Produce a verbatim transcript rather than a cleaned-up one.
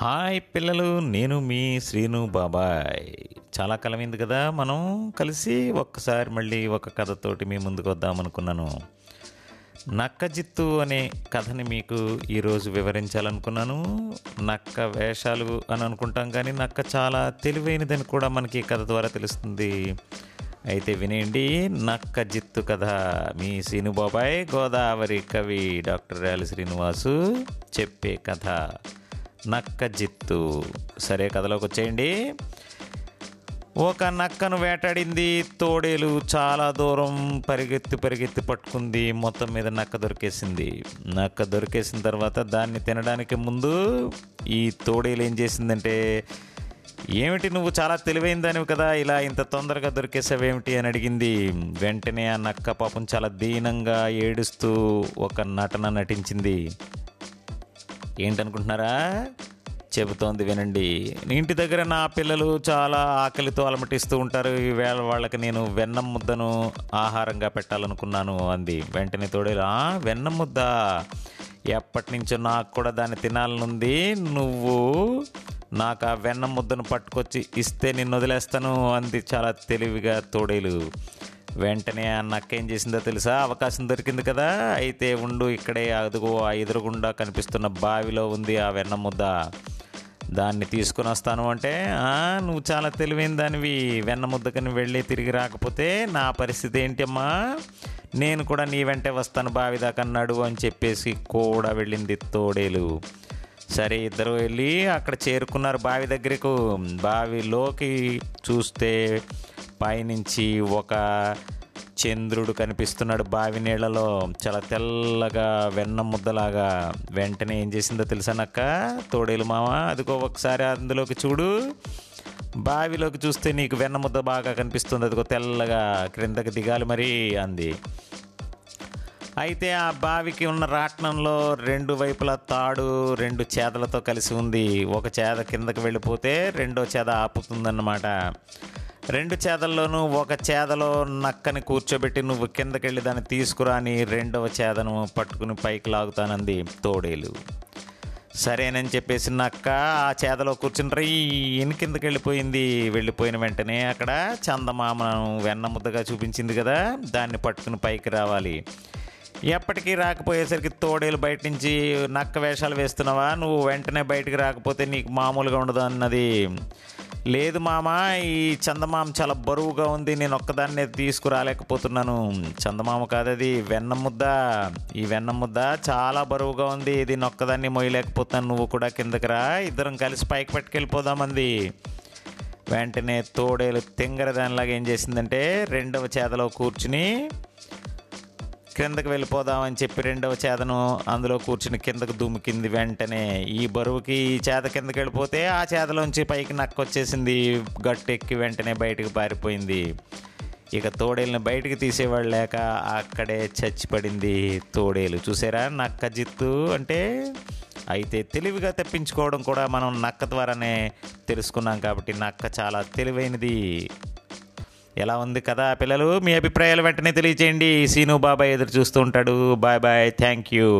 Hi పిల్లలు, నేను మీ శ్రీను బాబాయ్. చాలా కాలమైంది కదా మనం కలిసి. ఒక్కసారి మళ్ళీ ఒక కథతోటి మీ ముందుకు వద్దామనుకున్నాను. నక్కజిత్తు అనే కథని మీకు ఈరోజు వివరించాలనుకున్నాను. నక్క వేషాలు అని అనుకుంటాం, కానీ నక్క చాలా తెలివైనదని కూడా మనకి ఈ కథ ద్వారా తెలుస్తుంది. అయితే వినేయండి నక్కజిత్తు కథ. మీ శ్రీను బాబాయ్, గోదావరి కవి, డాక్టర్ రాయల శ్రీనివాసు చెప్పే కథ నక్కజిత్తు. సరే, కథలోకి వచ్చేయండి. ఒక నక్కను వేటాడింది తోడేలు. చాలా దూరం పరిగెత్తి పరిగెత్తి పట్టుకుంది. మొత్తం మీద నక్క దొరికేసింది. నక్క దొరికేసిన తర్వాత దాన్ని తినడానికి ముందు ఈ తోడేలు ఏం చేసిందంటే, ఏమిటి నువ్వు చాలా తెలివైన దానివి కదా, ఇలా ఇంత తొందరగా దొరికేసావేమిటి అని అడిగింది. వెంటనే ఆ నక్క పాపం చాలా దీనంగా ఏడుస్తూ ఒక నటన నటించింది. ఏంటనుకుంటున్నారా? చెబుతోంది వినండి. ఇంటి దగ్గర నా పిల్లలు చాలా ఆకలితో అలమటిస్తూ ఉంటారు. ఈవేళ వాళ్ళకి నేను వెన్నం ముద్దను ఆహారంగా పెట్టాలనుకున్నాను అంది. వెంటనే తోడేలా, వెన్నం ముద్ద ఎప్పటి నుంచో నాకు కూడా దాన్ని తినాలనుంది. నువ్వు నాకు ఆ వెన్నం ముద్దను పట్టుకొచ్చి ఇస్తే నేను వదిలేస్తాను అంది చాలా తెలివిగా తోడేలు. వెంటనే ఆ నక్క ఏం చేసిందో తెలుసా, అవకాశం దొరికింది కదా, అయితే ఉండు ఇక్కడే, అదుగో ఆ ఎదురుగుండా కనిపిస్తున్న బావిలో ఉంది ఆ వెన్న ముద్ద, దాన్ని తీసుకుని వస్తాను అంటే, నువ్వు చాలా తెలివైన దానివి, వెన్న ముద్దకని వెళ్ళి తిరిగి రాకపోతే నా పరిస్థితి ఏంటమ్మా, నేను కూడా నీ వెంటే వస్తాను బావి దాకా అన్నాడు అని చెప్పేసి కూడా వెళ్ళింది తోడేలు. సరే, ఇద్దరు వెళ్ళి అక్కడ చేరుకున్నారు బావి దగ్గరకు. బావిలోకి చూస్తే పైనుంచి ఒక చంద్రుడు కనిపిస్తున్నాడు బావి నీళ్ళలో, చాలా తెల్లగా వెన్న ముద్దలాగా. వెంటనే ఏం చేసిందో తెలుసా నక్క, తోడేలు మామ అదిగో ఒకసారి అందులోకి చూడు, బావిలోకి చూస్తే నీకు వెన్న ముద్ద బాగా కనిపిస్తుంది, అదిగో తెల్లగా, క్రిందకి దిగాలి మరి అంది. అయితే ఆ బావికి ఉన్న రాట్నంలో రెండు వైపులా తాడు రెండు చేదలతో కలిసి ఉంది. ఒక చేద కిందకి వెళ్ళిపోతే రెండో చేద ఆపుతుందన్నమాట. రెండు చేదల్లోనూ ఒక చేదలో నక్కని కూర్చోబెట్టి, నువ్వు కిందకెళ్ళి దాన్ని తీసుకురాని, రెండవ చేదను పట్టుకుని పైకి లాగుతానంది తోడేలు. సరేనని చెప్పేసి నక్క ఆ చేదలో కూర్చుని రయ్యని కిందకి వెళ్ళిపోయింది. వెళ్ళిపోయిన వెంటనే అక్కడ చందమామను వెన్న ముద్దగా చూపించింది కదా, దాన్ని పట్టుకుని పైకి రావాలి. ఎప్పటికీ రాకపోయేసరికి తోడేలు బయట నుంచి, నక్క వేషాలు వేస్తున్నావా నువ్వు, వెంటనే బయటికి రాకపోతే నీకు మామూలుగా ఉండదు అన్నది. లేదు మామ, ఈ చందమామ చాలా బరువుగా ఉంది, నేను ఒక్కదాన్నే తీసుకురాలేకపోతున్నాను. చందమామ కాదది, వెన్న ముద్ద. ఈ వెన్న ముద్ద చాలా బరువుగా ఉంది, దీన్ని ఒక్కదాన్ని మోయలేకపోతున్నాను, నువ్వు కూడా కిందకి రా, ఇద్దరం కలిసి పైకి పట్టుకెళ్ళిపోదామంది. వెంటనే తోడేలు తింగర దానిలాగా ఏం చేసిందంటే, రెండవ చేదలో కూర్చుని కిందకు వెళ్ళిపోదామని చెప్పి రెండవ చేదను అందులో కూర్చుని కిందకు దుమికింది. వెంటనే ఈ బరువుకి ఈ చేద కిందకి వెళ్ళిపోతే ఆ చేదలోంచి పైకి నక్క వచ్చేసింది, గట్టెక్కి వెంటనే బయటకు పారిపోయింది. ఇక తోడేలుని బయటికి తీసేవాళ్ళు లేక అక్కడే చచ్చిపడింది తోడేలు. చూసారా నక్క జిత్తు అంటే? అయితే తెలివిగా తప్పించుకోవడం కూడా మనం నక్క ద్వారానే తెలుసుకున్నాం, కాబట్టి నక్క చాలా తెలివైనది. ఎలా ఉంది కదా పిల్లలు? మీ అభిప్రాయాలు వెంటనే తెలియచేయండి. సీను బాబాయ్ ఎదురు చూస్తూ ఉంటాడు. Bye bye, thank you.